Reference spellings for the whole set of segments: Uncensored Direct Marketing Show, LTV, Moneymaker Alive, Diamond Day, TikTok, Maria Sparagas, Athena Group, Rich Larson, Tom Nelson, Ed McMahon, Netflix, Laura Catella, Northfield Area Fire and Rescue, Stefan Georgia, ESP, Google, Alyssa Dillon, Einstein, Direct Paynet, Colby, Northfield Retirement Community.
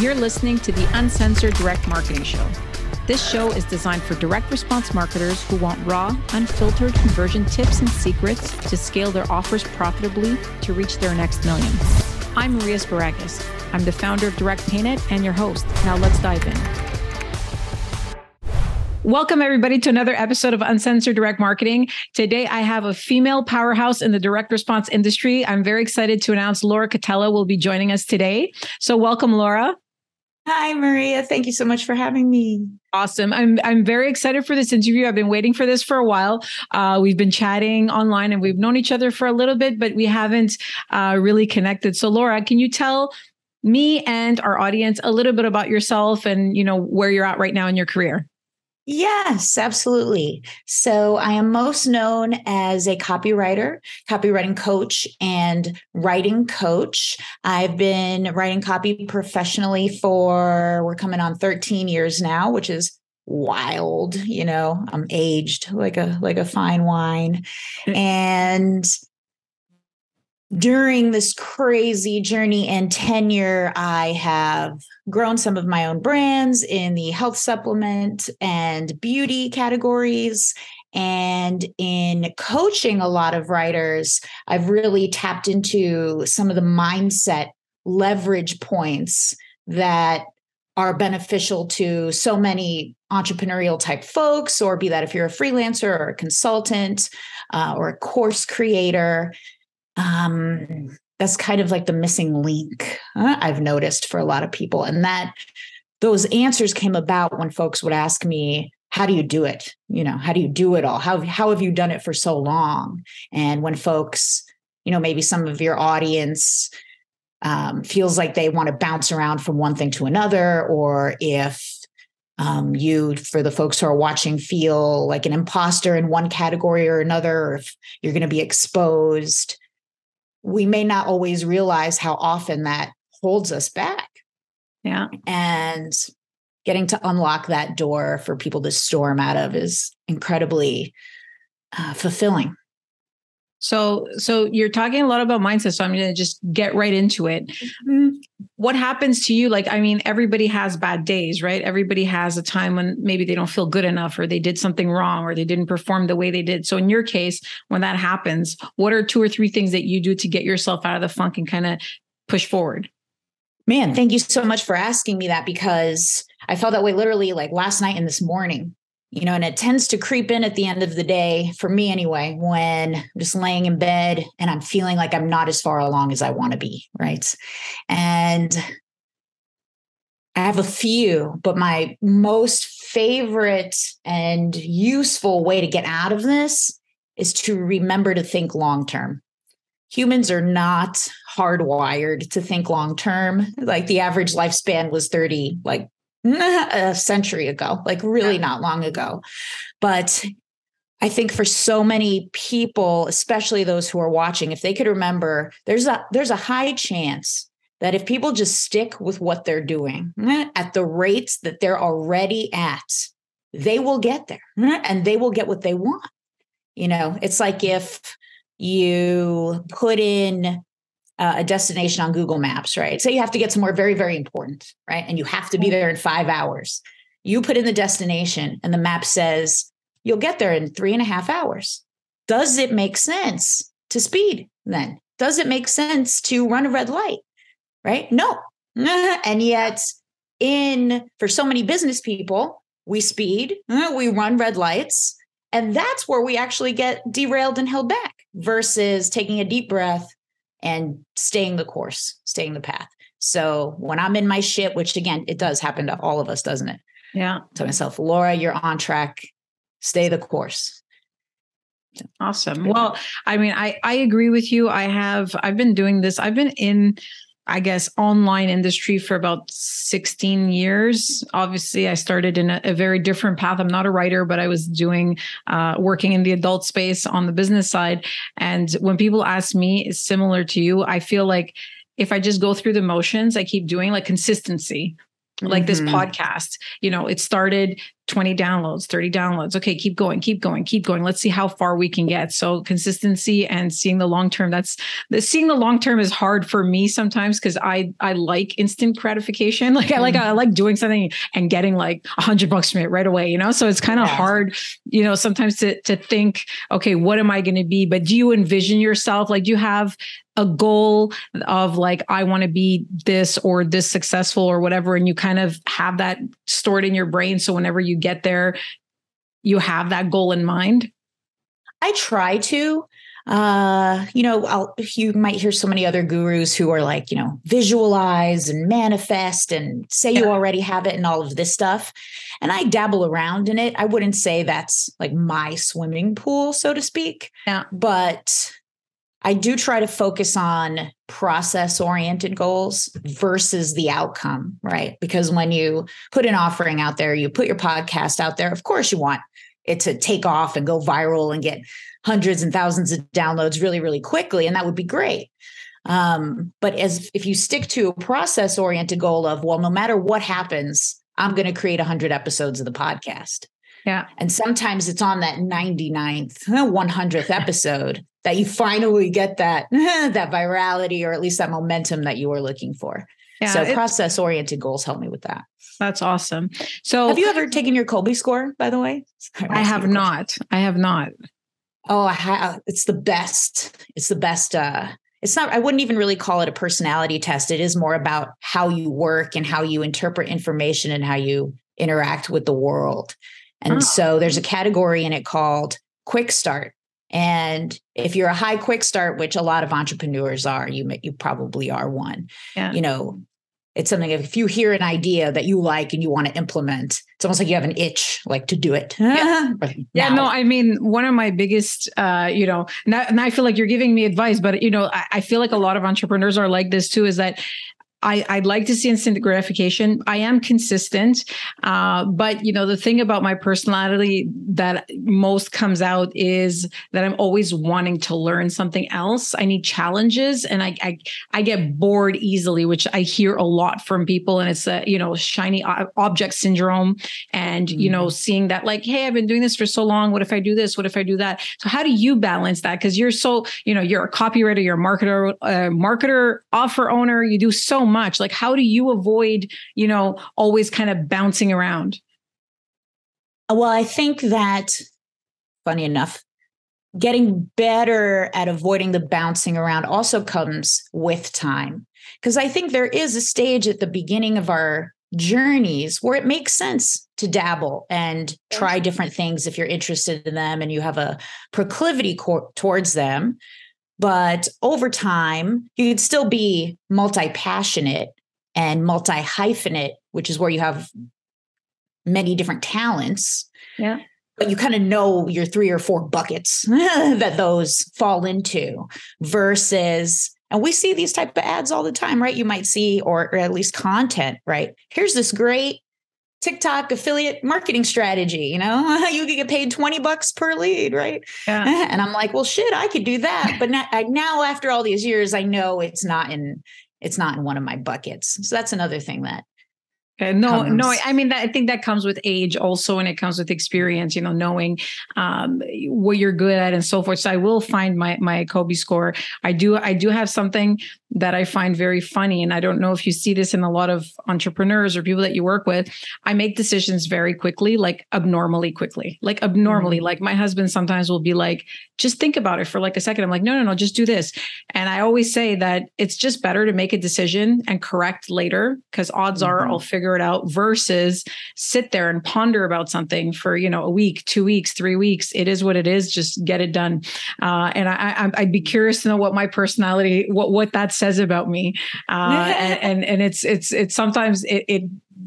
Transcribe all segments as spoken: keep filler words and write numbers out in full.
You're listening to the Uncensored Direct Marketing Show. This show is designed for direct response marketers who want raw, unfiltered conversion tips and secrets to scale their offers profitably to reach their next million. I'm Maria Sparagas. I'm the founder of Direct Paynet and your host. Now let's dive in. Welcome, everybody, to another episode of Uncensored Direct Marketing. Today, I have a female powerhouse in the direct response industry. I'm very excited to announce Laura Catella will be joining us today. So welcome, Laura. Hi, Maria. Thank you so much for having me. Awesome. I'm I'm very excited for this interview. I've been waiting for this for a while. Uh, we've been chatting online and we've known each other for a little bit, but we haven't uh, really connected. So, Laura, can you tell me and our audience a little bit about yourself and, you know, where you're at right now in your career? Yes, absolutely. So I am most known as a copywriter, copywriting coach, and writing coach. I've been writing copy professionally for, we're coming on thirteen years now, which is wild. You know, I'm aged like a, like a fine wine. And during this crazy journey and tenure, I have grown some of my own brands in the health supplement and beauty categories. And in coaching a lot of writers, I've really tapped into some of the mindset leverage points that are beneficial to so many entrepreneurial type folks, or be that if you're a freelancer or a consultant uh, or a course creator. Um, that's kind of like the missing link uh, I've noticed for a lot of people. And that those answers came about when folks would ask me, how do you do it? You know, how do you do it all? How, how have you done it for so long? And when folks, you know, maybe some of your audience um, feels like they want to bounce around from one thing to another, or if Um, you, for the folks who are watching, feel like an imposter in one category or another, or if you're going to be exposed, we may not always realize how often that holds us back. Yeah. And getting to unlock that door for people to storm out of is incredibly uh, fulfilling. So, so you're talking a lot about mindset, so I'm going to just get right into it. Mm-hmm. What happens to you? Like, I mean, everybody has bad days, right? Everybody has a time when maybe they don't feel good enough, or they did something wrong, or they didn't perform the way they did. So in your case, when that happens, what are two or three things that you do to get yourself out of the funk and kind of push forward? Man, thank you so much for asking me that, because I felt that way literally like last night and this morning. You know, and it tends to creep in at the end of the day, for me anyway, when I'm just laying in bed and I'm feeling like I'm not as far along as I want to be, right? And I have a few, but my most favorite and useful way to get out of this is to remember to think long-term. Humans are not hardwired to think long-term. Like the average lifespan was thirty, like a century ago, like really yeah. not long ago. But I think for so many people, especially those who are watching, if they could remember, there's a there's a high chance that if people just stick with what they're doing at the rates that they're already at, they will get there and they will get what they want. You know, it's like if you put in Uh, a destination on Google Maps, right? Say you have to get somewhere very, very important, right? And you have to be there in five hours. You put in the destination and the map says, you'll get there in three and a half hours. Does it make sense to speed then? Does it make sense to run a red light, right? No. And yet in, for so many business people, we speed, we run red lights, and that's where we actually get derailed and held back versus taking a deep breath and staying the course, staying the path. So when I'm in my shit, which again, it does happen to all of us, doesn't it? Yeah. To myself, Laura, you're on track. Stay the course. Awesome. Well, I mean, I, I agree with you. I have, I've been doing this. I've been in, I guess, online industry for about sixteen years. Obviously, I started in a, a very different path. I'm not a writer, but I was doing, uh, working in the adult space on the business side. And when people ask me, similar to you, I feel like if I just go through the motions, I keep doing like consistency. Like mm-hmm. this podcast, you know, it started twenty downloads, thirty downloads. Okay, keep going, keep going, keep going. Let's see how far we can get. So consistency and seeing the long term, that's the seeing the long term is hard for me sometimes because I I like instant gratification. Like I like I like doing something and getting like a hundred bucks from it right away, you know? So it's kind of yeah. hard, you know, sometimes to to think, okay, what am I going to be? But do you envision yourself? Like, do you have a goal of like, I want to be this or this successful or whatever. And you kind of have that stored in your brain. So whenever you get there, you have that goal in mind. I try to, uh, you know, I'll, you might hear so many other gurus who are like, you know, visualize and manifest and say yeah. you already have it and all of this stuff. And I dabble around in it. I wouldn't say that's like my swimming pool, so to speak, yeah. but I do try to focus on process-oriented goals versus the outcome, right? Because when you put an offering out there, you put your podcast out there, of course you want it to take off and go viral and get hundreds and thousands of downloads really, really quickly. And that would be great. Um, but as if you stick to a process-oriented goal of, well, no matter what happens, I'm going to create one hundred episodes of the podcast. Yeah. And sometimes it's on that ninety-ninth, hundredth episode that you finally get that, that virality or at least that momentum that you were looking for. Yeah, so process-oriented goals help me with that. That's awesome. So have you ever taken your Colby score, by the way? I have not. I have not. Oh, I ha- it's the best. It's the best. Uh, it's not, I wouldn't even really call it a personality test. It is more about how you work and how you interpret information and how you interact with the world. And oh. so there's a category in it called quick start. And if you're a high quick start, which a lot of entrepreneurs are, you you probably are one, yeah. you know, it's something if you hear an idea that you like and you want to implement, it's almost like you have an itch, like to do it. Yeah, yeah no, I mean, one of my biggest, uh, you know, and I, and I feel like you're giving me advice, but, you know, I, I feel like a lot of entrepreneurs are like this too, is that I, I'd like to see instant gratification. I am consistent. Uh, but, you know, the thing about my personality that most comes out is that I'm always wanting to learn something else. I need challenges and I I, I get bored easily, which I hear a lot from people. And it's a, you know, shiny object syndrome and, mm-hmm. you know, seeing that like, hey, I've been doing this for so long. What if I do this? What if I do that? So how do you balance that? Because you're so, you know, you're a copywriter, you're a marketer, uh, marketer, offer owner. You do so much. Like, how do you avoid, you know, always kind of bouncing around? Well, I think that, funny enough, getting better at avoiding the bouncing around also comes with time. Because I think there is a stage at the beginning of our journeys where it makes sense to dabble and try different things if you're interested in them and you have a proclivity co- towards them. But over time, you could still be multi-passionate and multi-hyphenate, which is where you have many different talents. Yeah. But you kind of know your three or four buckets that those fall into versus, and we see these type of ads all the time, right? You might see, or, or at least content, right? Here's this great TikTok affiliate marketing strategy, you know, you could get paid twenty bucks per lead, right? Yeah. And I'm like, well, shit, I could do that. But now, I, now after all these years, I know it's not in, it's not in one of my buckets. So that's another thing that. Okay. No, comes. no, I mean, that, I think that comes with age also, and it comes with experience, you know, knowing um, what you're good at and so forth. So I will find my my Kobe score. I do, I do have something that I find very funny. And I don't know if you see this in a lot of entrepreneurs or people that you work with. I make decisions very quickly, like abnormally quickly, like abnormally, mm-hmm. like my husband sometimes will be like, just think about it for like a second. I'm like, no, no, no, just do this. And I always say that it's just better to make a decision and correct later, because odds mm-hmm. are I'll figure it out versus sit there and ponder about something for, you know, a week, two weeks, three weeks. It is what it is. Just get it done. Uh, and I, I, I'd be curious to know what my personality, what, what that's says about me. Uh, and, and, and it's, it's, it's sometimes it, it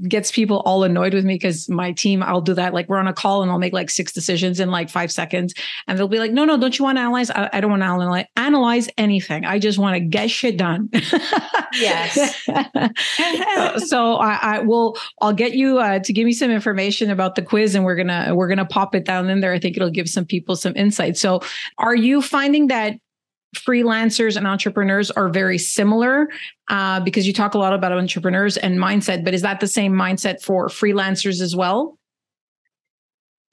gets people all annoyed with me because my team, I'll do that. Like we're on a call and I'll make like six decisions in like five seconds. And they'll be like, no, no, don't you want to analyze? I, I don't want to analyze, analyze anything. I just want to get shit done. Yes. so, so I, I will, I'll get you uh, to give me some information about the quiz and we're going to, we're going to pop it down in there. I think it'll give some people some insight. So are you finding that freelancers and entrepreneurs are very similar, uh, because you talk a lot about entrepreneurs and mindset, but is that the same mindset for freelancers as well?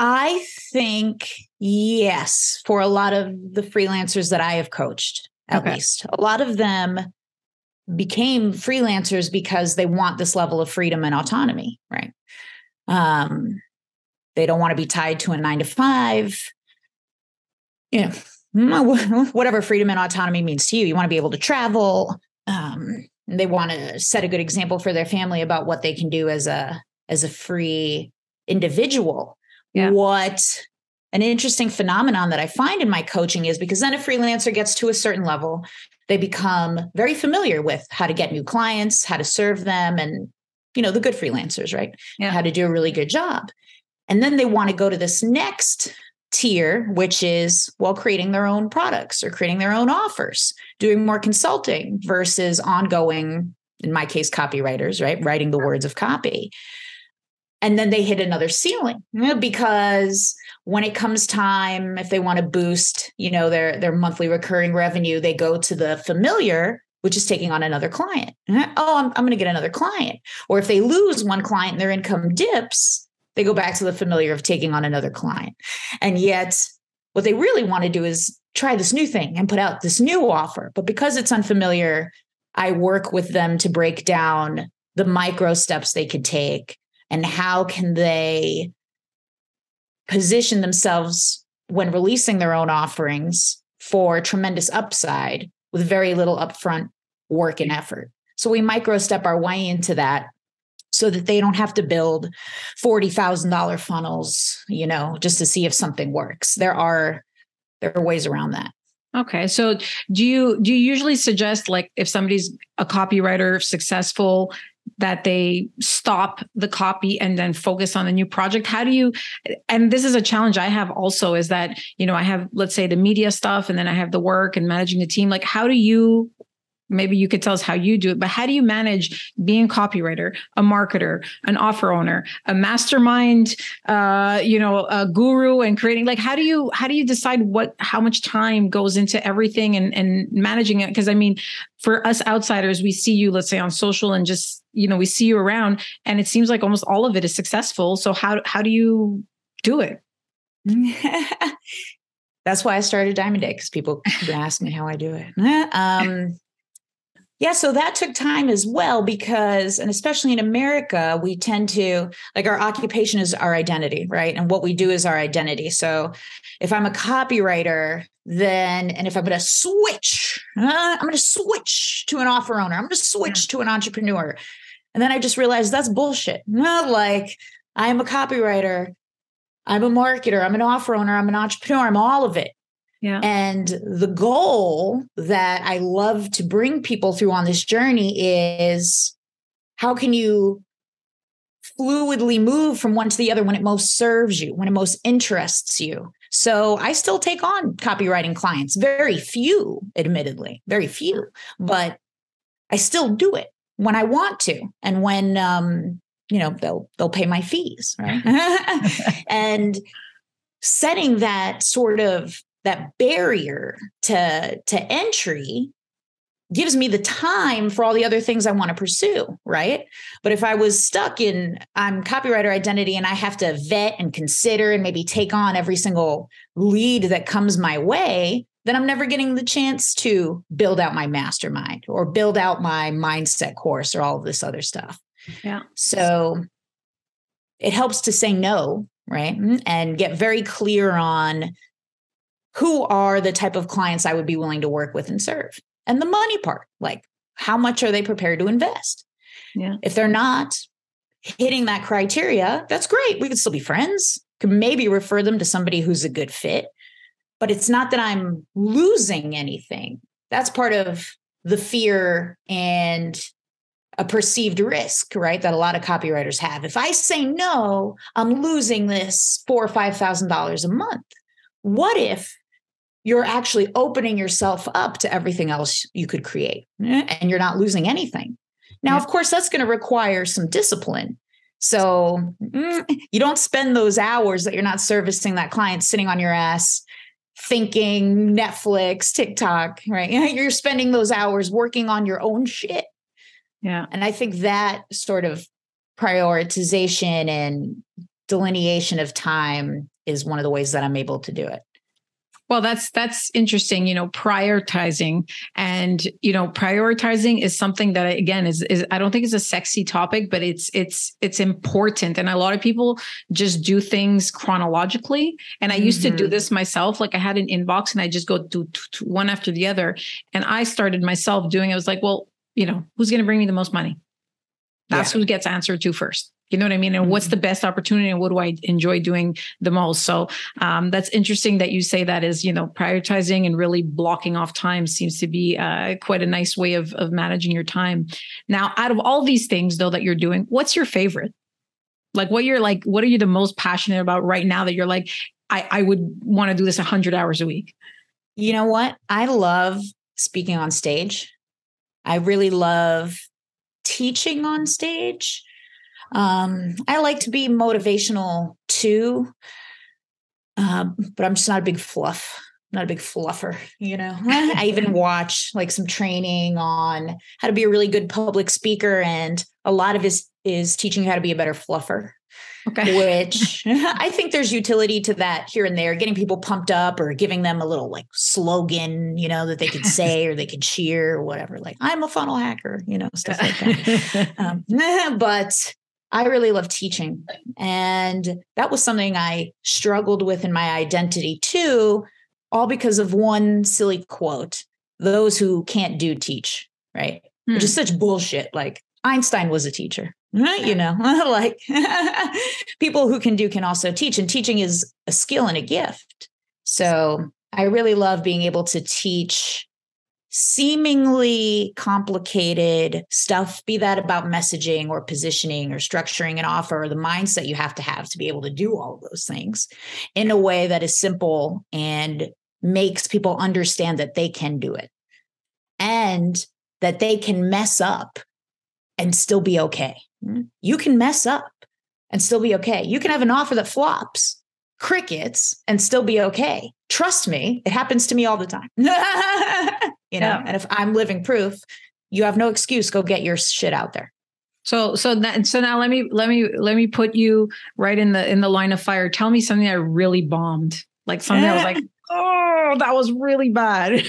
I think yes, for a lot of the freelancers that I have coached, at okay. least. A lot of them became freelancers because they want this level of freedom and autonomy, right? Um, they don't want to be tied to a nine to five, you know, whatever freedom and autonomy means to you. You want to be able to travel. Um, they want to set a good example for their family about what they can do as a, as a free individual. Yeah. What an interesting phenomenon that I find in my coaching is, because then a freelancer gets to a certain level, they become very familiar with how to get new clients, how to serve them, and, you know, the good freelancers, right? Yeah. How to do a really good job. And then they want to go to this next tier, which is, well, creating their own products or creating their own offers, doing more consulting versus ongoing, in my case, copywriters, right? Writing the words of copy. And then they hit another ceiling, because when it comes time, if they want to boost, you know, their, their monthly recurring revenue, they go to the familiar, which is taking on another client. Oh, I'm, I'm going to get another client. Or if they lose one client and their income dips, they go back to the familiar of taking on another client. And yet what they really want to do is try this new thing and put out this new offer. But because it's unfamiliar, I work with them to break down the micro steps they could take. And how can they position themselves when releasing their own offerings for tremendous upside with very little upfront work and effort? So we micro-step our way into that so that they don't have to build forty thousand dollars funnels, you know, just to see if something works. There are, there are ways around that. Okay. So do you, do you usually suggest, like, if somebody's a copywriter successful, that they stop the copy and then focus on a new project? How do you, and this is a challenge I have also, is that, you know, I have, let's say, the media stuff, and then I have the work and managing the team. Like, how do you, maybe you could tell us how you do it, but how do you manage being a copywriter, a marketer, an offer owner, a mastermind, uh, you know, a guru, and creating, like, how do you, how do you decide what, how much time goes into everything and, and managing it? Cause I mean, for us outsiders, we see you, let's say, on social, and just, you know, we see you around, and it seems like almost all of it is successful. So how, how do you do it? That's why I started Diamond Day, because people ask me how I do it. Um, Yeah. So that took time as well, because, and especially in America, we tend to, like, our occupation is our identity, right? And what we do is our identity. So if I'm a copywriter, then, and if I'm going to switch, uh, I'm going to switch to an offer owner, I'm going to switch to an entrepreneur. And then I just realized that's bullshit. Not like, I'm a copywriter, I'm a marketer, I'm an offer owner, I'm an entrepreneur, I'm all of it. Yeah. And the goal that I love to bring people through on this journey is, how can you fluidly move from one to the other when it most serves you, when it most interests you? So I still take on copywriting clients, very few, admittedly, very few, but I still do it when I want to. And when, um, you know, they'll, they'll pay my fees, right? And setting that sort of, that barrier to, to entry gives me the time for all the other things I want to pursue, right? But if I was stuck in, I'm copywriter identity, and I have to vet and consider and maybe take on every single lead that comes my way, then I'm never getting the chance to build out my mastermind or build out my mindset course or all of this other stuff. Yeah. So it helps to say no, right? And get very clear on who are the type of clients I would be willing to work with and serve. And the money part, like, how much are they prepared to invest? Yeah. If they're not hitting that criteria, that's great. We could still be friends. Could maybe refer them to somebody who's a good fit. But it's not that I'm losing anything. That's part of the fear and a perceived risk, right? That a lot of copywriters have. If I say no, I'm losing this four or five thousand dollars a month. What if you're actually opening yourself up to everything else you could create, and you're not losing anything? Now, yeah. Of course, that's going to require some discipline. So mm, you don't spend those hours that you're not servicing that client sitting on your ass thinking, Netflix, TikTok, right? You're spending those hours working on your own shit. Yeah. And I think that sort of prioritization and delineation of time is one of the ways that I'm able to do it. Well, that's, that's interesting, you know, prioritizing and, you know, prioritizing is something that again is, is, I don't think it's a sexy topic, but it's, it's, it's important. And a lot of people just do things chronologically. And I mm-hmm. used to do this myself. Like I had an inbox and I just go do one after the other. And I started myself doing, I was like, well, you know, who's going to bring me the most money? That's yeah. who gets answered to first. You know what I mean? And mm-hmm. what's the best opportunity and what do I enjoy doing the most? So um, that's interesting that you say that is, you know, prioritizing and really blocking off time seems to be uh, quite a nice way of, of managing your time. Now, out of all these things, though, that you're doing, what's your favorite? Like what you're like, what are you the most passionate about right now that you're like, I, I would want to do this one hundred hours a week? You know what? I love speaking on stage. I really love teaching on stage. Um, I like to be motivational too, uh, but I'm just not a big fluff, I'm not a big fluffer, you know. I even watch like some training on how to be a really good public speaker. And a lot of it is, is teaching you how to be a better fluffer, okay. which I think there's utility to that here and there, getting people pumped up or giving them a little like slogan, you know, that they could say or they could cheer or whatever, like I'm a funnel hacker, you know, stuff like that. um, but I really love teaching. And that was something I struggled with in my identity too, all because of one silly quote, those who can't do teach, right? Hmm. Which is such bullshit. Like Einstein was a teacher, you know, like people who can do can also teach, and teaching is a skill and a gift. So I really love being able to teach seemingly complicated stuff, be that about messaging or positioning or structuring an offer or the mindset you have to have to be able to do all of those things in a way that is simple and makes people understand that they can do it and that they can mess up and still be okay. You can mess up and still be okay. You can have an offer that flops, crickets, and still be okay. Trust me, it happens to me all the time. You know, yeah. And if I'm living proof, you have no excuse. Go get your shit out there. So, so that, so now let me, let me, let me put you right in the, in the line of fire. Tell me something I really bombed. Like something I was like, oh, that was really bad.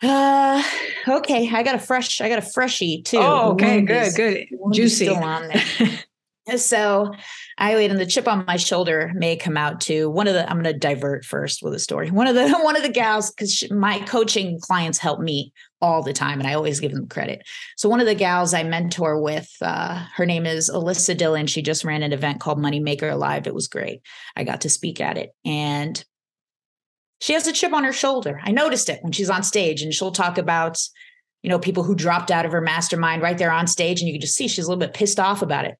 uh, okay. I got a fresh, I got a freshie too. Oh, okay. Good, good. Juicy. Still on there. So I wait, and the chip on my shoulder may come out to one of the, I'm going to divert first with a story. One of the, one of the gals, because my coaching clients help me all the time and I always give them credit. So one of the gals I mentor with, uh, her name is Alyssa Dillon. She just ran an event called Moneymaker Alive. It was great. I got to speak at it, and she has a chip on her shoulder. I noticed it when she's on stage, and she'll talk about, you know, people who dropped out of her mastermind right there on stage. And you can just see she's a little bit pissed off about it.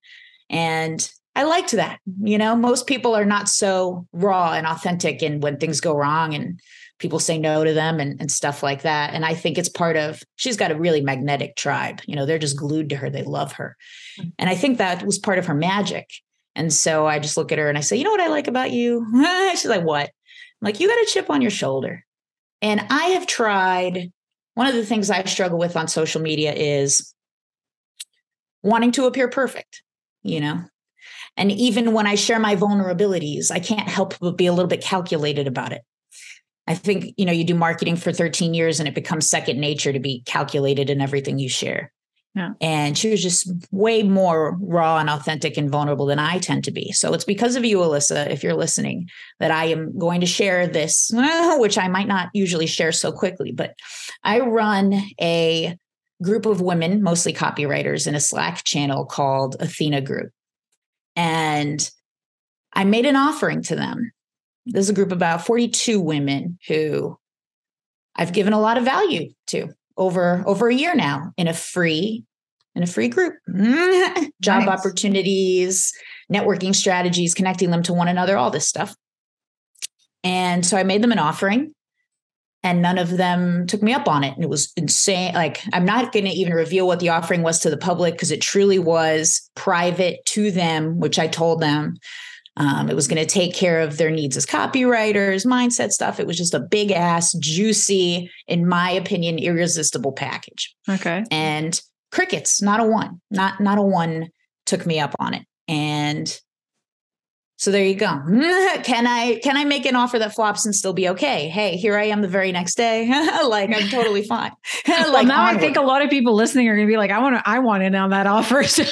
And I liked that. You know, most people are not so raw and authentic, and when things go wrong and people say no to them and, and stuff like that. And I think it's part of, she's got a really magnetic tribe. You know, they're just glued to her. They love her. And I think that was part of her magic. And so I just look at her and I say, you know what I like about you? She's like, what? I'm like, you got a chip on your shoulder. And I have tried, one of the things I struggle with on social media is wanting to appear perfect, you know? And even when I share my vulnerabilities, I can't help but be a little bit calculated about it. I think, you know, you do marketing for thirteen years and it becomes second nature to be calculated in everything you share. Yeah. And she was just way more raw and authentic and vulnerable than I tend to be. So it's because of you, Alyssa, if you're listening, that I am going to share this, which I might not usually share so quickly, but I run a group of women, mostly copywriters, in a Slack channel called Athena Group. And I made an offering to them. This is a group of about forty-two women who I've given a lot of value to over, over a year now in a free, in a free group. Job nice. Opportunities, networking strategies, connecting them to one another, all this stuff. And so I made them an offering, and none of them took me up on it. And it was insane. Like, I'm not going to even reveal what the offering was to the public because it truly was private to them, which I told them. Um, it was going to take care of their needs as copywriters, mindset stuff. It was just a big ass, juicy, in my opinion, irresistible package. Okay. And crickets, not a one, not, not a one took me up on it. And so there you go. Can I, can I make an offer that flops and still be okay? Hey, here I am the very next day. Like, I'm totally fine. Like, well, now onward. I think a lot of people listening are going to be like, I want to, I want in on that offer. So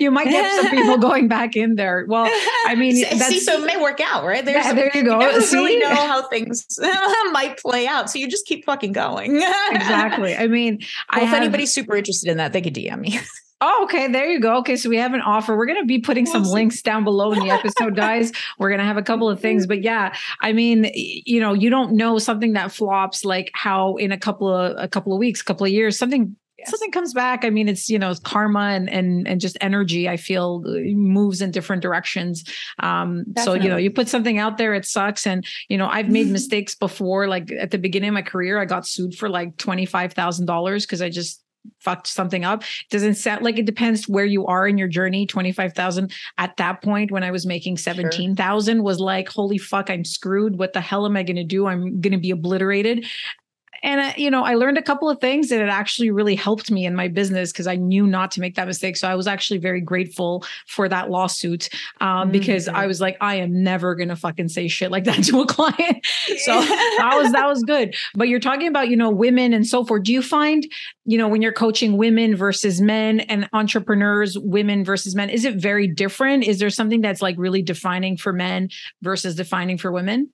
you might get some people going back in there. Well, I mean, see, that's, see, so it may work out, right? There's, yeah, there you go. You never see? Really know how things might play out. So you just keep fucking going. Exactly. I mean, well, I if have, anybody's super interested in that, they could D M me. Oh, okay. There you go. Okay. So we have an offer. We're going to be putting some links down below in the episode, guys. We're going to have a couple of things, but yeah, I mean, you know, you don't know something that flops, like how in a couple of, a couple of weeks, a couple of years, something, yes. something comes back. I mean, it's, you know, it's karma and, and, and just energy, I feel, moves in different directions. Um, so, you know, you put something out there, it sucks. And, you know, I've made mistakes before, like at the beginning of my career, I got sued for like twenty-five thousand dollars. 'Cause I just fucked something up. It doesn't sound like it depends where you are in your journey. twenty-five thousand at that point when I was making seventeen thousand was like, holy fuck, I'm screwed. What the hell am I going to do? I'm going to be obliterated. And, I, you know, I learned a couple of things and it actually really helped me in my business because I knew not to make that mistake. So I was actually very grateful for that lawsuit um, mm-hmm. because I was like, I am never going to fucking say shit like that to a client. So that was, that was good. But you're talking about, you know, women and so forth. Do you find, you know, when you're coaching women versus men and entrepreneurs, women versus men, is it very different? Is there something that's like really defining for men versus defining for women?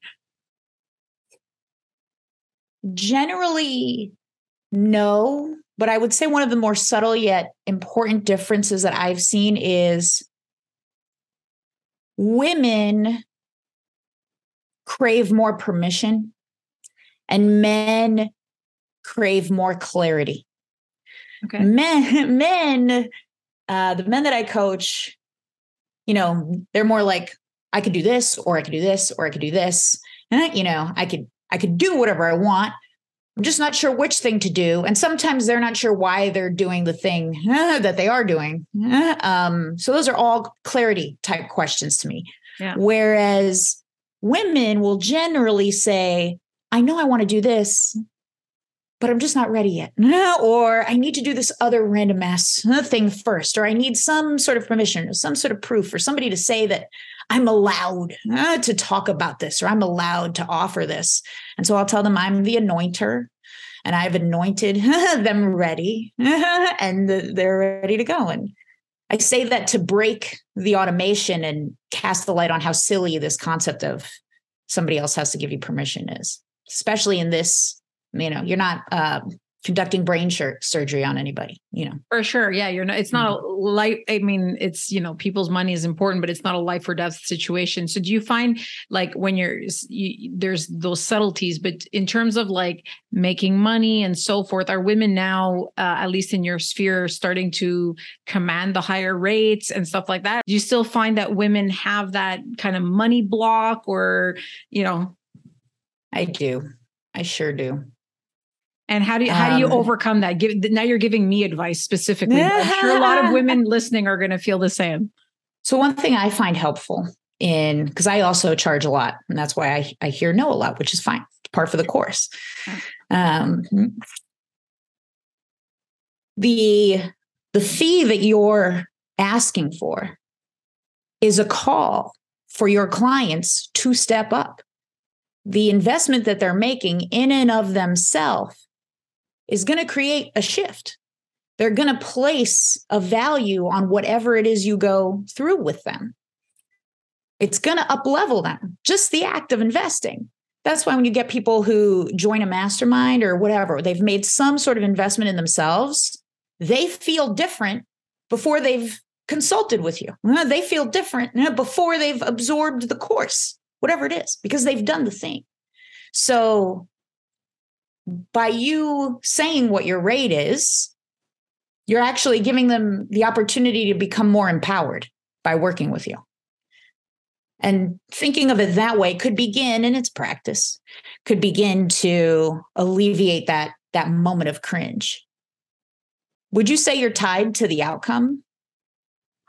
Generally, no, but I would say one of the more subtle yet important differences that I've seen is women crave more permission and men crave more clarity. Okay. Men, men, uh, the men that I coach, you know, they're more like, I could do this, or I could do this, or I could do this. And, you know, I could I could do whatever I want. I'm just not sure which thing to do. And sometimes they're not sure why they're doing the thing uh, that they are doing. Uh, um, so those are all clarity type questions to me. Yeah. Whereas women will generally say, I know I want to do this, but I'm just not ready yet. Or I need to do this other random ass thing first. Or I need some sort of permission or some sort of proof or somebody to say that I'm allowed uh, to talk about this, or I'm allowed to offer this. And so I'll tell them I'm the anointer and I've anointed them ready and they're ready to go. And I say that to break the automation and cast the light on how silly this concept of somebody else has to give you permission is, especially in this, you know, you're not, uh, conducting brain surgery on anybody, you know. For sure. Yeah. You're not, it's not mm-hmm. a life. I mean, it's, you know, people's money is important, but it's not a life or death situation. So do you find like when you're, you, there's those subtleties, but in terms of like making money and so forth, are women now, uh, at least in your sphere, starting to command the higher rates and stuff like that? Do you still find that women have that kind of money block or, you know? I do. I sure do. And how do you, how do you um, overcome that? Give, now you're giving me advice specifically. I'm sure a lot of women listening are going to feel the same. So one thing I find helpful in, because I also charge a lot, and that's why I, I hear no a lot, which is fine. It's part of the course. Um, the, the fee that you're asking for is a call for your clients to step up. The investment that they're making in and of themselves is going to create a shift. They're going to place a value on whatever it is you go through with them. It's going to up-level them, just the act of investing. That's why when you get people who join a mastermind or whatever, they've made some sort of investment in themselves, they feel different before they've consulted with you. They feel different before they've absorbed the course, whatever it is, because they've done the thing. So by you saying what your rate is, you're actually giving them the opportunity to become more empowered by working with you. And thinking of it that way could begin, and it's practice, could begin to alleviate that, that moment of cringe. Would you say you're tied to the outcome?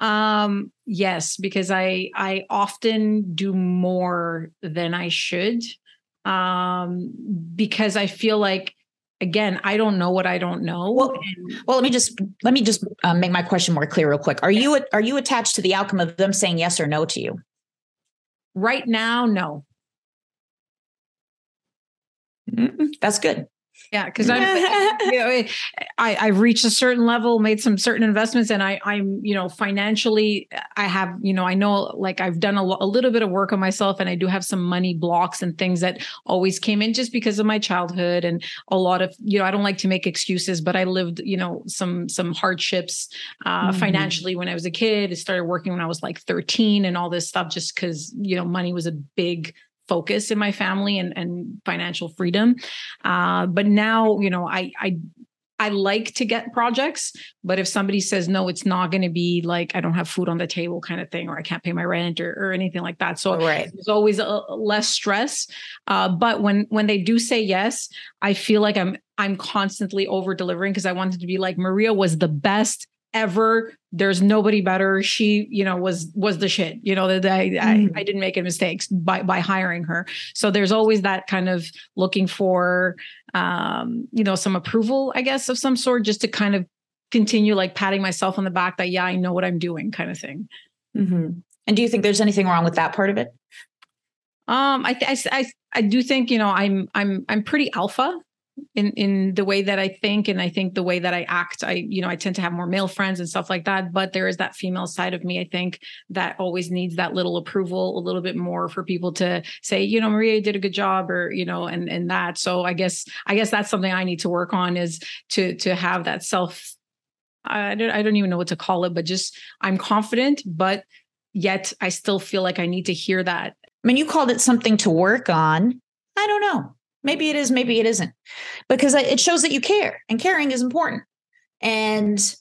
Um, yes, because I, I often do more than I should, um, because I feel like, again, I don't know what I don't know. Well, well let me just, let me just um, make my question more clear real quick. Are you, are you attached to the outcome of them saying yes or no to you? Right now? No. Mm-hmm. That's good. Yeah. Cause I'm, you know, I, I've reached a certain level, made some certain investments, and I, I'm, you know, financially I have, you know, I know like I've done a, lo- a little bit of work on myself, and I do have some money blocks and things that always came in just because of my childhood and a lot of, you know, I don't like to make excuses, but I lived, you know, some, some hardships uh, mm-hmm. financially when I was a kid. I started working when I was like thirteen and all this stuff, just cause, you know, money was a big focus in my family and, and financial freedom. Uh, but now, you know, I, I, I like to get projects, but if somebody says, no, it's not going to be like, I don't have food on the table kind of thing, or I can't pay my rent or, or anything like that. So right. There's always a, less stress. Uh, but when, when they do say yes, I feel like I'm, I'm constantly over delivering, because I wanted to be like, Maria was the best ever. There's nobody better. She, you know, was, was the shit, you know, that I, mm. I, I didn't make any mistakes by, by hiring her. So there's always that kind of looking for, um, you know, some approval, I guess, of some sort, just to kind of continue like patting myself on the back that, yeah, I know what I'm doing kind of thing. Mm-hmm. And do you think there's anything wrong with that part of it? Um, I, th- I, I, I do think, you know, I'm, I'm, I'm pretty alpha in, in the way that I think. And I think the way that I act, I, you know, I tend to have more male friends and stuff like that, but there is that female side of me, I think, that always needs that little approval, a little bit more, for people to say, you know, Maria, you did a good job, or, you know, and, and that. So I guess, I guess that's something I need to work on, is to, to have that self, I don't, I don't even know what to call it, but just, I'm confident, but yet I still feel like I need to hear that. I mean, you called it something to work on. I don't know. Maybe it is, maybe it isn't, because it shows that you care, and caring is important, and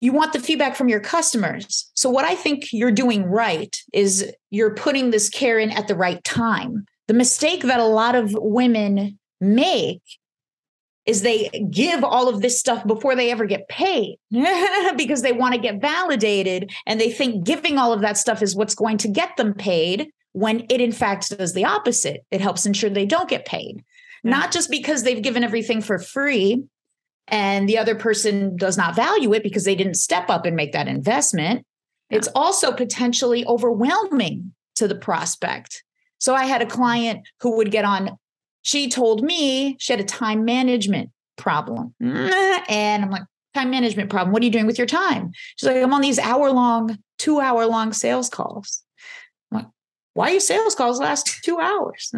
you want the feedback from your customers. So what I think you're doing right is you're putting this care in at the right time. The mistake that a lot of women make is they give all of this stuff before they ever get paid because they want to get validated, and they think giving all of that stuff is what's going to get them paid, when it in fact does the opposite. It helps ensure they don't get paid, yeah. Not just because they've given everything for free and the other person does not value it because they didn't step up and make that investment. Yeah. It's also potentially overwhelming to the prospect. So I had a client who would get on, she told me she had a time management problem. And I'm like, time management problem. What are you doing with your time? She's like, I'm on these hour long, two hour long sales calls. Why do sales calls last two hours?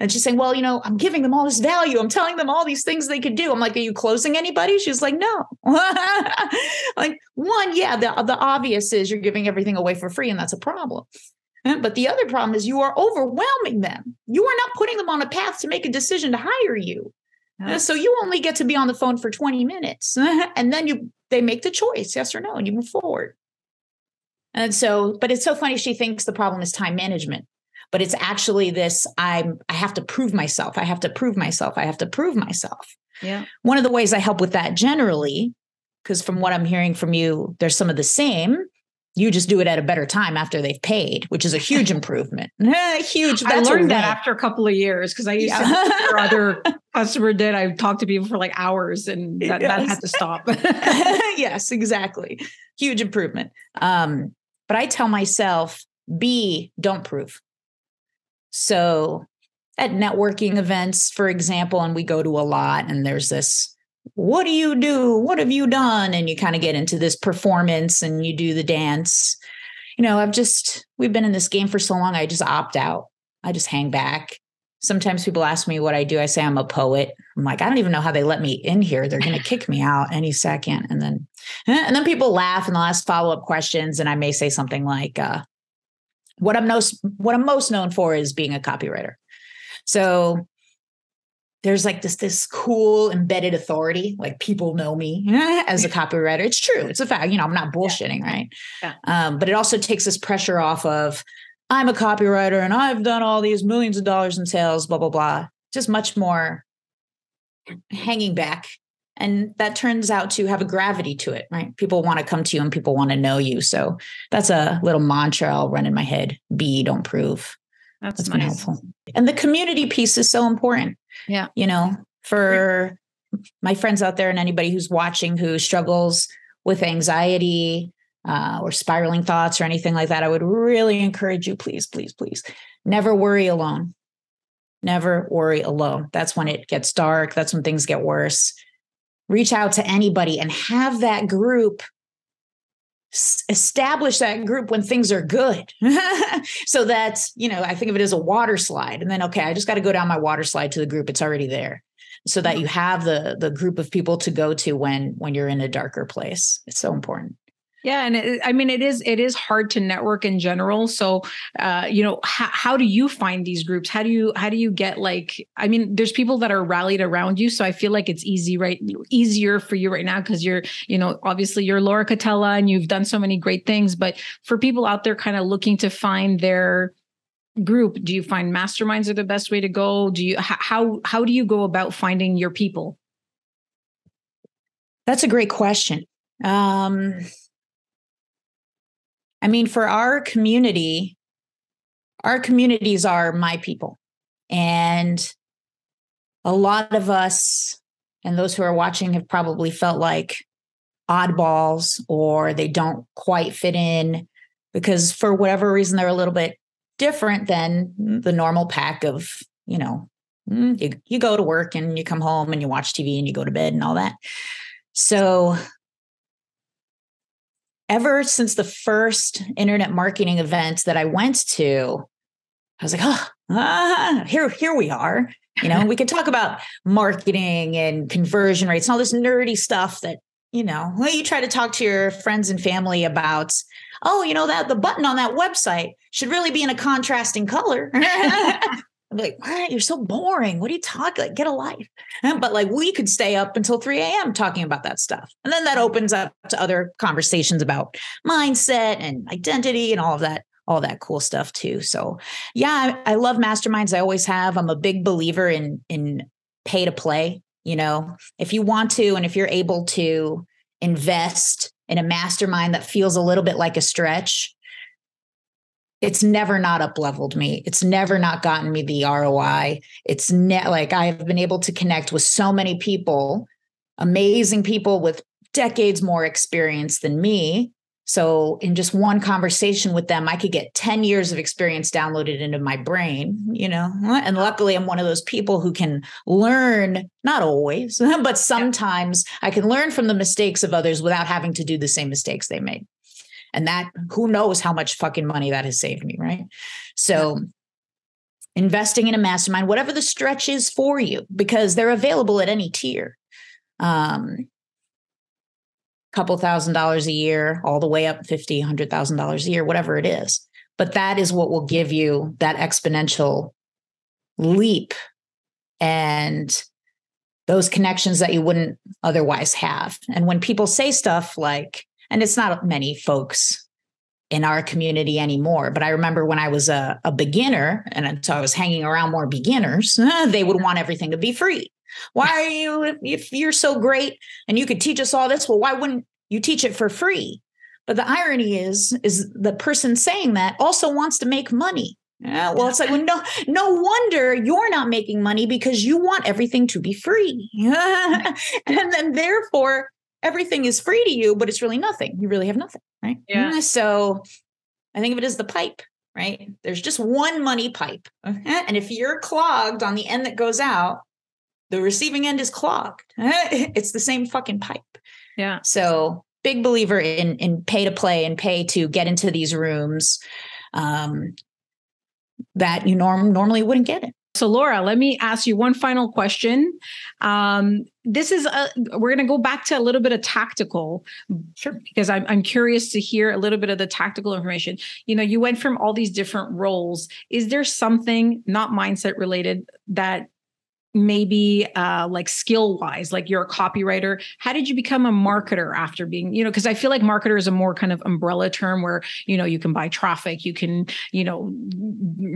And she's saying, well, you know, I'm giving them all this value. I'm telling them all these things they could do. I'm like, are you closing anybody? She's like, no. Like, one, yeah, the, the obvious is you're giving everything away for free, and that's a problem. But the other problem is you are overwhelming them. You are not putting them on a path to make a decision to hire you. Yes. So you only get to be on the phone for twenty minutes. And then you they make the choice, yes or no, and you move forward. And so, but it's so funny. She thinks the problem is time management, but it's actually this, I'm, I have to prove myself. I have to prove myself. I have to prove myself. Yeah. One of the ways I help with that generally, because from what I'm hearing from you, there's some of the same, you just do it at a better time after they've paid, which is a huge improvement. Huge. That's I learned that after a couple of years, because I used yeah. to for other customer did. I talked to people for like hours, and that, yes. that had to stop. Yes, exactly. Huge improvement. Um, But I tell myself, B, don't prove. So at networking events, for example, and we go to a lot, and there's this, what do you do? What have you done? And you kind of get into this performance and you do the dance. You know, I've just, we've been in this game for so long. I just opt out. I just hang back. Sometimes people ask me what I do. I say, I'm a poet. I'm like, I don't even know how they let me in here. They're going to kick me out any second. And then, and then people laugh and they'll ask follow-up questions. And I may say something like, uh, what I'm most, what I'm most known for is being a copywriter. So there's like this, this cool embedded authority. Like people know me as a copywriter. It's true. It's a fact, you know, I'm not bullshitting. Yeah. Right. Yeah. Um, but it also takes this pressure off of, I'm a copywriter and I've done all these millions of dollars in sales, blah, blah, blah. Just much more hanging back And that turns out to have a gravity to it, right? People want to come to you and people want to know you. So that's a little mantra I'll run in my head. Be, don't prove. That's, that's nice. Been helpful. And the community piece is so important. Yeah. You know, for my friends out there and anybody who's watching who struggles with anxiety uh, or spiraling thoughts or anything like that, I would really encourage you, please, please, please, never worry alone. Never worry alone. That's when it gets dark. That's when things get worse. Reach out to anybody and have that group, s- establish that group when things are good. So that's, you know, I think of it as a water slide. And then, okay, I just got to go down my water slide to the group. It's already there. So that you have the the group of people to go to when when you're in a darker place. It's so important. Yeah. And it, I mean, it is, it is hard to network in general. So, uh, you know, how, how do you find these groups? How do you, how do you get like, I mean, there's people that are rallied around you. So I feel like it's easy, right? Easier for you right now. Cause you're, you know, obviously you're Laura Catella and you've done so many great things, but for people out there kind of looking to find their group, do you find masterminds are the best way to go? Do you, how, how do you go about finding your people? That's a great question. Um, I mean, for our community, our communities are my people. And a lot of us and those who are watching have probably felt like oddballs or they don't quite fit in because for whatever reason, they're a little bit different than the normal pack of, you know, you, you go to work and you come home and you watch T V and you go to bed and all that. So ever since the first internet marketing event that I went to, I was like, oh, ah, here, here we are. You know, we can talk about marketing and conversion rates and all this nerdy stuff that, you know, well, you try to talk to your friends and family about, oh, you know, that the button on that website should really be in a contrasting color. I'm like, what? You're so boring. What are you talking? Like, get a life. But like, we could stay up until three a.m. talking about that stuff. And then that opens up to other conversations about mindset and identity and all of that, all that cool stuff too. So yeah, I, I love masterminds. I always have. I'm a big believer in, in pay to play. You know, if you want to, and if you're able to invest in a mastermind that feels a little bit like a stretch, it's never not up-leveled me. It's never not gotten me the R O I. It's ne- like I've been able to connect with so many people, amazing people with decades more experience than me. So in just one conversation with them, I could get ten years of experience downloaded into my brain, you know, and luckily I'm one of those people who can learn, not always, but sometimes I can learn from the mistakes of others without having to do the same mistakes they made. And that, who knows how much fucking money that has saved me, right? So investing in a mastermind, whatever the stretch is for you, because they're available at any tier. Um, couple thousand dollars a year, all the way up fifty, one hundred thousand dollars a year, whatever it is. But that is what will give you that exponential leap and those connections that you wouldn't otherwise have. And when people say stuff like, and it's not many folks in our community anymore, but I remember when I was a, a beginner and so I was hanging around more beginners, they would want everything to be free. Why are you, if you're so great and you could teach us all this, well, why wouldn't you teach it for free? But the irony is, is the person saying that also wants to make money. Yeah, well, it's like, well, no, no wonder you're not making money because you want everything to be free. And then therefore, everything is free to you, but it's really nothing. You really have nothing, right? Yeah. So I think of it as the pipe, right? There's just one money pipe. Okay. And if you're clogged on the end that goes out, the receiving end is clogged. It's the same fucking pipe. Yeah. So big believer in, in pay to play and pay to get into these rooms um, that you norm- normally wouldn't get in. So Laura, let me ask you one final question. Um, this is, a, we're going to go back to a little bit of tactical, sure, because I'm, I'm curious to hear a little bit of the tactical information. You know, you went from all these different roles. Is there something not mindset related that maybe uh, like skill wise, like you're a copywriter? How did you become a marketer after being, you know, because I feel like marketer is a more kind of umbrella term where, you know, you can buy traffic, you can, you know,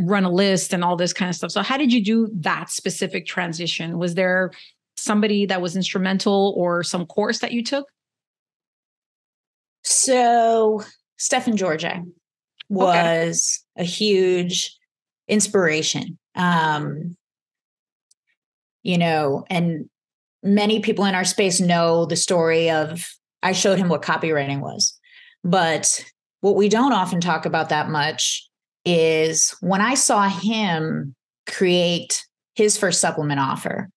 run a list and all this kind of stuff. So how did you do that specific transition? Was there somebody that was instrumental or some course that you took? So Stefan Georgia was okay. a huge inspiration. Um, you know, and many people in our space know the story of, I showed him what copywriting was, but what we don't often talk about that much is when I saw him create his first supplement offer,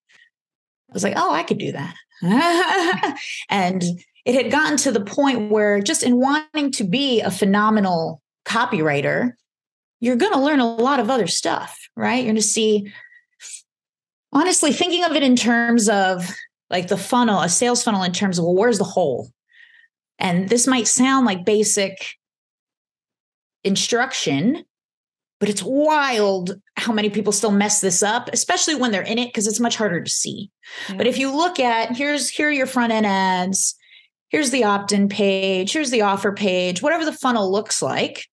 I was like, oh, I could do that. And it had gotten to the point where just in wanting to be a phenomenal copywriter, you're going to learn a lot of other stuff, right? You're going to see, honestly, thinking of it in terms of like the funnel, a sales funnel in terms of, well, where's the hole? And this might sound like basic instruction, but it's wild how many people still mess this up, especially when they're in it, because it's much harder to see. Yeah. But if you look at, here's, here are your front end ads, here's the opt-in page, here's the offer page, whatever the funnel looks like.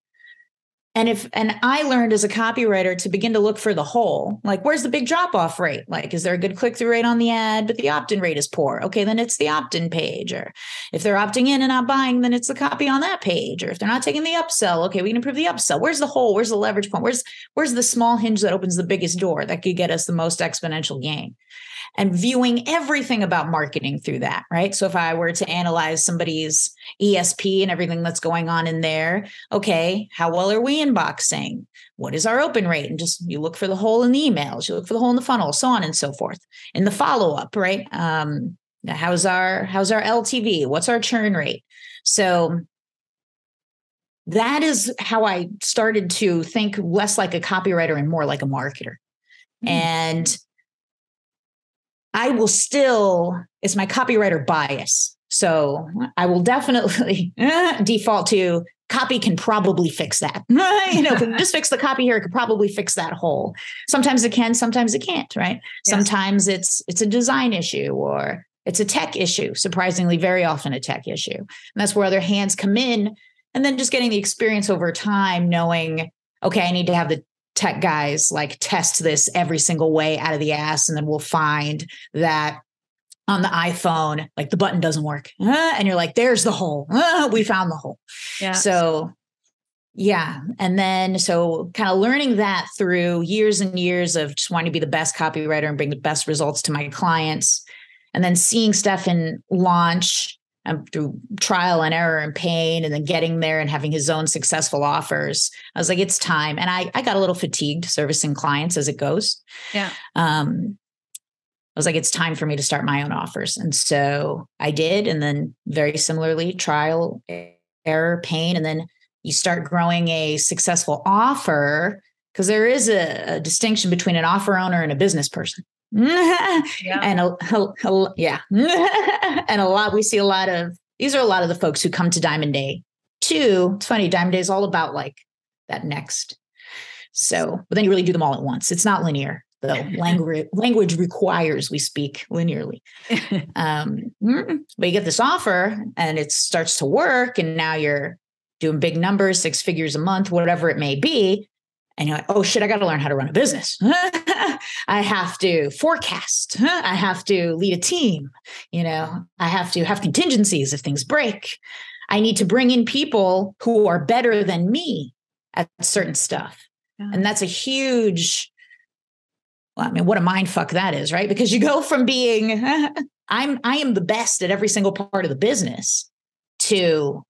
And if, and I learned as a copywriter to begin to look for the hole, like where's the big drop-off rate? Like, is there a good click-through rate on the ad, but the opt-in rate is poor? Okay, then it's the opt-in page. Or if they're opting in and not buying, then it's the copy on that page. Or if they're not taking the upsell, okay, we can improve the upsell. Where's the hole? Where's the leverage point? Where's, where's the small hinge that opens the biggest door that could get us the most exponential gain? And viewing everything about marketing through that, right? So if I were to analyze somebody's E S P and everything that's going on in there, okay, how well are we inboxing? What is our open rate? And just, you look for the hole in the emails, you look for the hole in the funnel, so on and so forth. In the follow-up, right? Um, how's our, how's our L T V? What's our churn rate? So that is how I started to think less like a copywriter and more like a marketer. Mm-hmm. And I will still, it's my copywriter bias. So I will definitely default to copy can probably fix that. You know, if we just fix the copy here, it could probably fix that hole. Sometimes it can, sometimes it can't, right? Yes. Sometimes it's it's a design issue or it's a tech issue, surprisingly, very often a tech issue. And that's where other hands come in. And then just getting the experience over time, knowing, okay, I need to have the tech guys like test this every single way out of the ass. And then we'll find that on the iPhone, like the button doesn't work. Uh, and you're like, there's the hole. Uh, we found the hole. Yeah. So yeah. And then, so kind of learning that through years and years of just wanting to be the best copywriter and bring the best results to my clients. And then seeing Stefan launch um, through trial and error and pain, and then getting there and having his own successful offers. I was like, it's time. And I, I got a little fatigued servicing clients as it goes. Yeah. Um, I was like, it's time for me to start my own offers. And so I did. And then very similarly, trial, error, pain. And then you start growing a successful offer, because there is a, a distinction between an offer owner and a business person. Yeah. And a, a, a, yeah. And a lot, we see a lot of, these are a lot of the folks who come to Diamond Day too. It's funny, Diamond Day is all about like that next. So, but then you really do them all at once. It's not linear. The language language requires we speak linearly. Um, but you get this offer and it starts to work. And now you're doing big numbers, six figures a month, whatever it may be. And you're like, oh shit, I got to learn how to run a business. I have to forecast. I have to lead a team. You know, I have to have contingencies if things break. I need to bring in people who are better than me at certain stuff. Yeah. And that's a huge... I mean, what a mind fuck that is, right? Because you go from being, I'm, I am the best at every single part of the business to,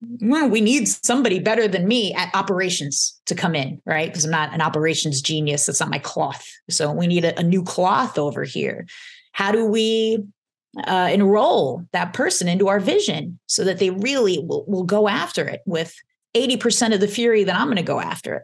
well, we need somebody better than me at operations to come in, right? Because I'm not an operations genius. That's not my cloth. So we need a, a new cloth over here. How do we uh, enroll that person into our vision so that they really will, will go after it with eighty percent of the fury that I'm going to go after it?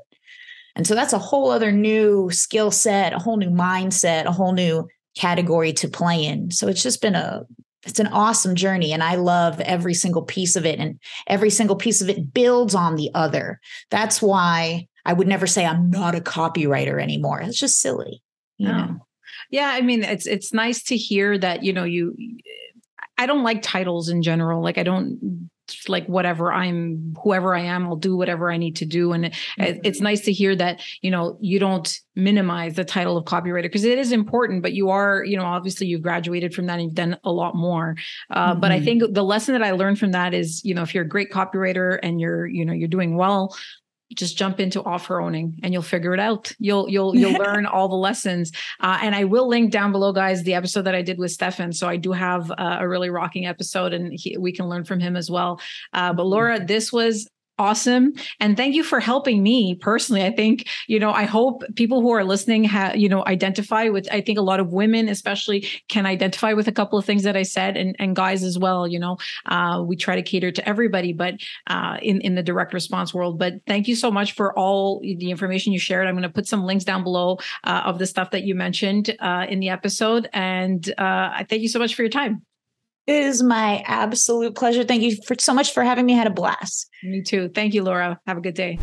And so that's a whole other new skill set, a whole new mindset, a whole new category to play in. So it's just been a, it's an awesome journey. And I love every single piece of it. And every single piece of it builds on the other. That's why I would never say I'm not a copywriter anymore. It's just silly. You no. know? Yeah. I mean, it's, it's nice to hear that, you know, you, I don't like titles in general. Like I don't like whatever I'm, whoever I am, I'll do whatever I need to do. And mm-hmm. it's nice to hear that, you know, you don't minimize the title of copywriter because it is important, but you are, you know, obviously you've graduated from that and you've done a lot more. Uh, mm-hmm. But I think the lesson that I learned from that is, you know, if you're a great copywriter and you're, you know, you're doing well, just jump into offer owning and you'll figure it out. You'll, you'll, you'll learn all the lessons. Uh, and I will link down below, guys, the episode that I did with Stefan. So I do have uh, a really rocking episode and he, we can learn from him as well. Uh, but Laura, this was awesome. And thank you for helping me personally. I think, you know, I hope people who are listening, ha- you know, identify with, I think a lot of women especially can identify with a couple of things that I said, and, and guys as well, you know, uh, we try to cater to everybody, but uh, in, in the direct response world. But thank you so much for all the information you shared. I'm going to put some links down below uh, of the stuff that you mentioned uh, in the episode. And uh, I thank you so much for your time. It is my absolute pleasure. Thank you for so much for having me. I had a blast. Me too. Thank you, Laura. Have a good day.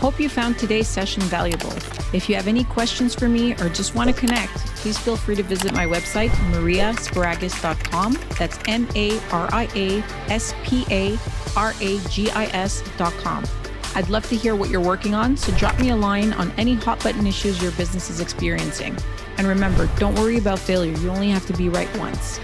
Hope you found today's session valuable. If you have any questions for me or just want to connect, please feel free to visit my website, maria sparagas dot com. That's M A R I A S P A R A G I S dot com. I'd love to hear what you're working on, so drop me a line on any hot button issues your business is experiencing. And remember, don't worry about failure. You only have to be right once.